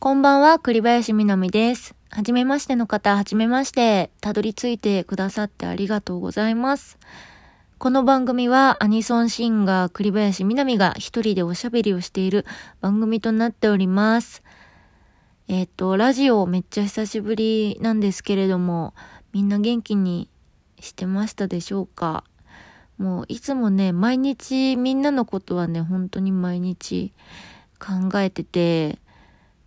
こんばんは、栗林みなみです。はじめましての方、はじめまして。たどり着いてくださってありがとうございます。この番組はアニソンシンガー栗林みなみが一人でおしゃべりをしている番組となっております。ラジオめっちゃ久しぶりなんですけれども、みんな元気にしてましたでしょうか？もういつもね、毎日みんなのことはね、本当に毎日考えてて、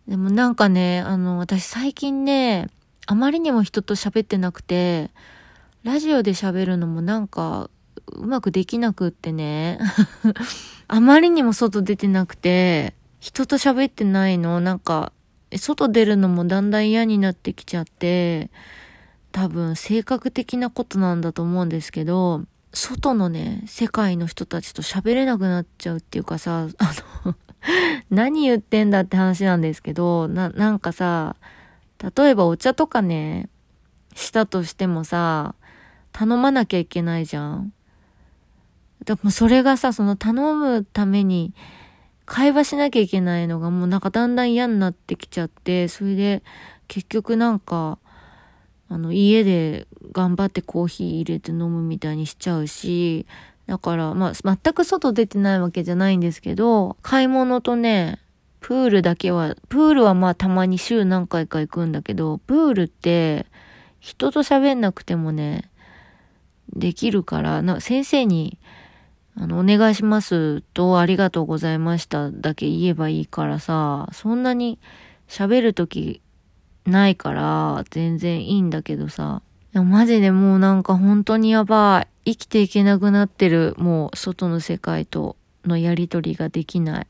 でもなんかね、私最近ね、あまりにも人と喋ってなくて、ラジオで喋るのもなんか、うまくできなくってね。あまりにも外出てなくて、人と喋ってないの、なんか、外出るのもだんだん嫌になってきちゃって、多分性格的なことなんだと思うんですけど、外のね、世界の人たちと喋れなくなっちゃうっていうかさ、何言ってんだって話なんですけど、なんかさ、例えばお茶とかね、したとしてもさ、頼まなきゃいけないじゃん。でもそれがさ、その頼むために会話しなきゃいけないのがもうなんかだんだん嫌になってきちゃって、それで結局なんか、家で頑張ってコーヒー入れて飲むみたいにしちゃうし、だから、全く外出てないわけじゃないんですけど、買い物とね、プールはまあたまに週何回か行くんだけど、プールって人と喋んなくてもね、できるから、先生に、お願いしますとありがとうございましただけ言えばいいからさ、そんなに喋るときないから全然いいんだけどさ、マジでもうなんか本当にやばい。生きていけなくなってる。もう外の世界とのやりとりができない。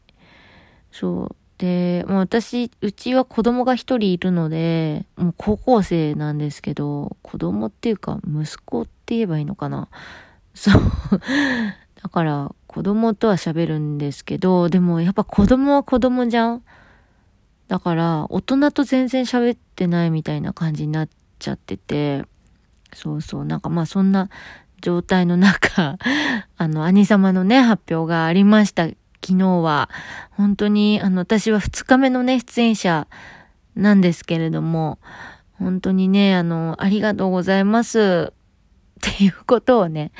そう。で、うちは子供が一人いるので、もう高校生なんですけど、子供っていうか息子って言えばいいのかな。そう。だから子供とは喋るんですけど、でもやっぱ子供は子供じゃん。だから大人と全然喋ってないみたいな感じになっちゃってて、そうそう、なんかそんな状態の中、兄様のね、発表がありました。昨日は。本当に、私は2日目のね、出演者なんですけれども、本当にね、ありがとうございますっていうことをね、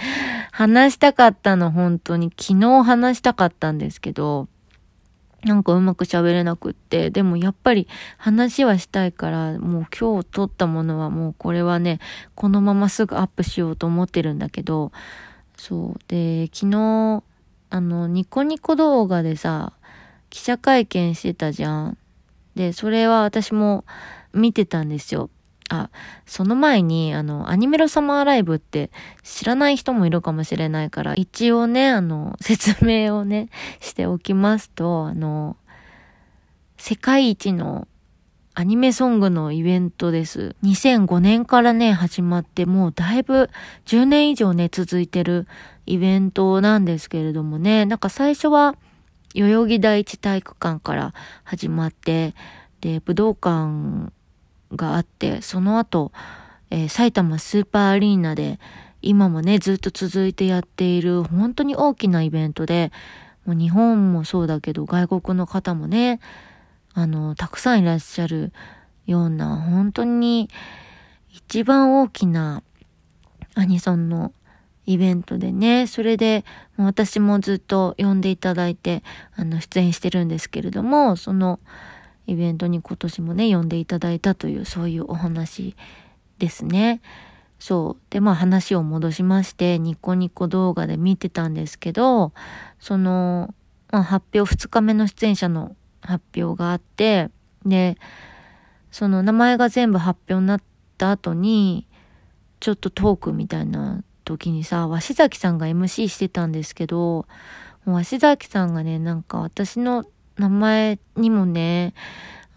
話したかったの、本当に。昨日話したかったんですけど、なんかうまく喋れなくって、でもやっぱり話はしたいから、もう今日撮ったものはもうこれはね、このまますぐアップしようと思ってるんだけど、そう。で、昨日、ニコニコ動画でさ、記者会見してたじゃん。で、それは私も見てたんですよ。あ、その前に、アニメロサマーライブって知らない人もいるかもしれないから、一応ね、説明をね、しておきますと、世界一のアニメソングのイベントです。2005年からね、始まって、もうだいぶ10年以上ね、続いてるイベントなんですけれどもね、なんか最初は、代々木第一体育館から始まって、で、武道館、があって、その後、埼玉スーパーアリーナで今もねずっと続いてやっている本当に大きなイベントで、もう日本もそうだけど外国の方もねたくさんいらっしゃるような本当に一番大きなアニソンのイベントでね、それで私もずっと呼んでいただいて出演してるんですけれども、そのイベントに今年もね呼んでいただいたというそういうお話ですね。そうで話を戻しまして、ニコニコ動画で見てたんですけど、その、発表2日目の出演者の発表があって、でその名前が全部発表になった後にちょっとトークみたいな時にさ、鷲崎さんが MC してたんですけど、鷲崎さんがねなんか私の名前にもね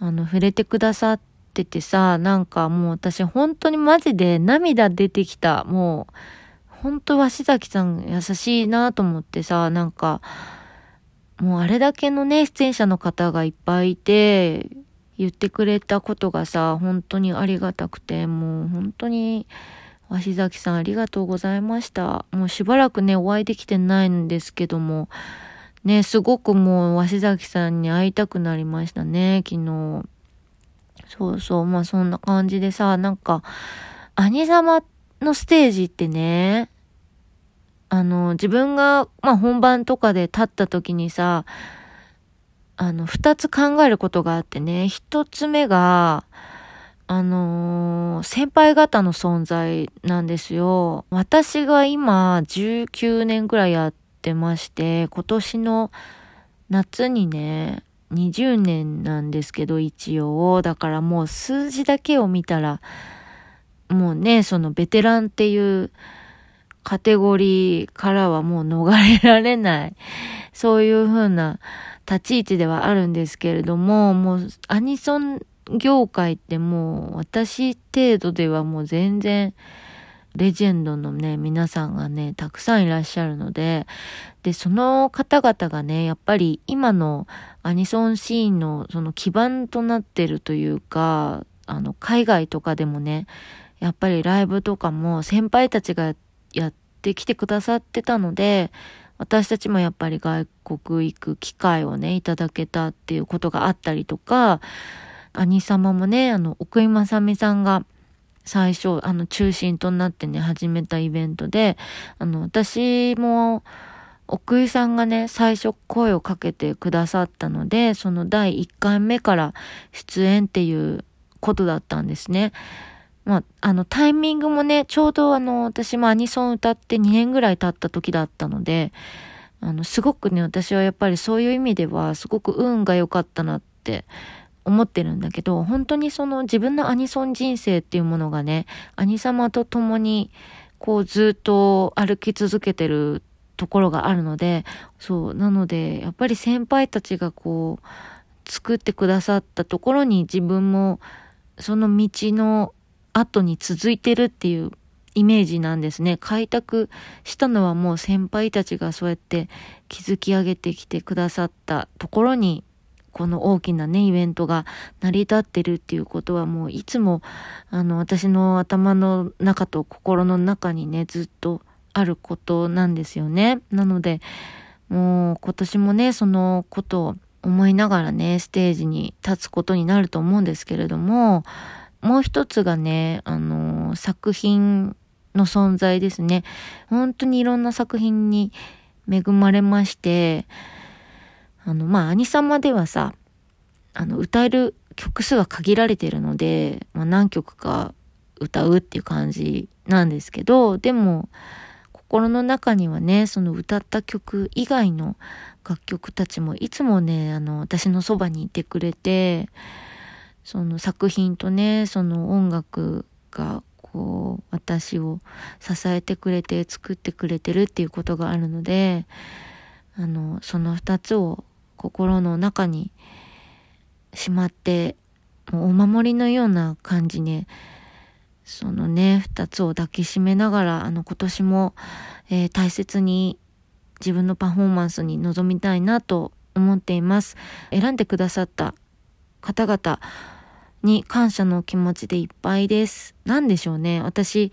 触れてくださっててさ、なんかもう私本当にマジで涙出てきた。もう本当鷲崎さん優しいなと思ってさ、なんかもうあれだけのね出演者の方がいっぱいいて言ってくれたことがさ本当にありがたくて、もう本当に鷲崎さんありがとうございました。もうしばらくねお会いできてないんですけどもね、すごくもう鷲崎さんに会いたくなりましたね、昨日。そうそう、まあそんな感じでさ、なんか、兄様のステージってね、自分が、まあ本番とかで立った時にさ、二つ考えることがあってね、一つ目が、先輩方の存在なんですよ。私が今19年くらいやってまして、今年の夏にね、20年なんですけど、一応だからもう数字だけを見たらもうね、そのベテランっていうカテゴリーからはもう逃れられない、そういう風な立ち位置ではあるんですけれども、もうアニソン業界ってもう私程度ではもう全然レジェンドのね、皆さんがね、たくさんいらっしゃるので、で、その方々がね、やっぱり今のアニソンシーンのその基盤となってるというか、海外とかでもね、やっぱりライブとかも先輩たちがやってきてくださってたので、私たちもやっぱり外国行く機会をね、いただけたっていうことがあったりとか、アニ様もね、奥井正美さんが、最初、中心となってね、始めたイベントで、私も、奥井さんがね、最初声をかけてくださったので、その第1回目から出演っていうことだったんですね。まあ、タイミングもね、ちょうど私もアニソン歌って2年ぐらい経った時だったので、すごくね、私はやっぱりそういう意味では、すごく運が良かったなって、思ってるんだけど、本当にその自分のアニソン人生っていうものがね、アニ様と共にこうずっと歩き続けてるところがあるので、そうなのでやっぱり先輩たちがこう作ってくださったところに自分もその道の後に続いてるっていうイメージなんですね。開拓したのはもう先輩たちがそうやって築き上げてきてくださったところに、この大きなねイベントが成り立ってるっていうことは、もういつも私の頭の中と心の中にね、ずっとあることなんですよね。なのでもう今年もね、そのことを思いながらね、ステージに立つことになると思うんですけれども、もう一つがね、作品の存在ですね。本当にいろんな作品に恵まれまして、まあ、アニサマではさ、歌える曲数は限られてるので、まあ、何曲か歌うっていう感じなんですけど、でも、心の中にはね、その歌った曲以外の楽曲たちもいつもね、私のそばにいてくれて、その作品とね、その音楽が、こう、私を支えてくれて、作ってくれてるっていうことがあるので、その二つを、心の中にしまって、もうお守りのような感じね、そのね2つを抱きしめながら、今年も、大切に自分のパフォーマンスに臨みたいなと思っています。選んでくださった方々に感謝の気持ちでいっぱいです。なんでしょうね、私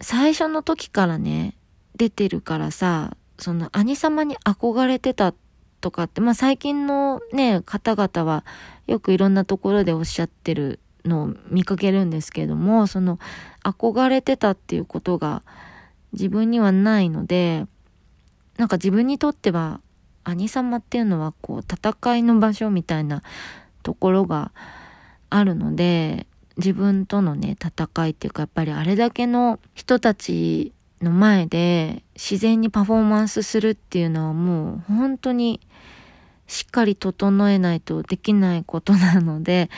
最初の時からね出てるからさ、その兄様に憧れてたとかって、まあ、最近の、ね、方々はよくいろんなところでおっしゃってるのを見かけるんですけども、その憧れてたっていうことが自分にはないので、なんか自分にとっては兄様っていうのはこう戦いの場所みたいなところがあるので、自分とのね戦いっていうか、やっぱりあれだけの人たちの前で自然にパフォーマンスするっていうのは、もう本当にしっかり整えないとできないことなので、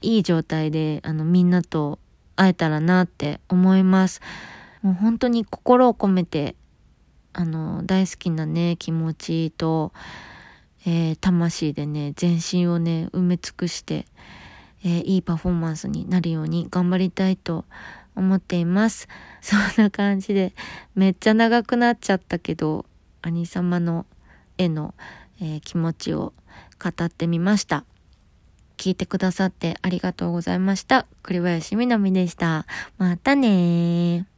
いい状態でみんなと会えたらなって思います。もう本当に心を込めて大好きなね気持ちと、魂でね全身をね埋め尽くして、いいパフォーマンスになるように頑張りたいと思っています。そんな感じでめっちゃ長くなっちゃったけど、兄様の絵の、気持ちを語ってみました。聞いてくださってありがとうございました。栗林みなみでした。またね。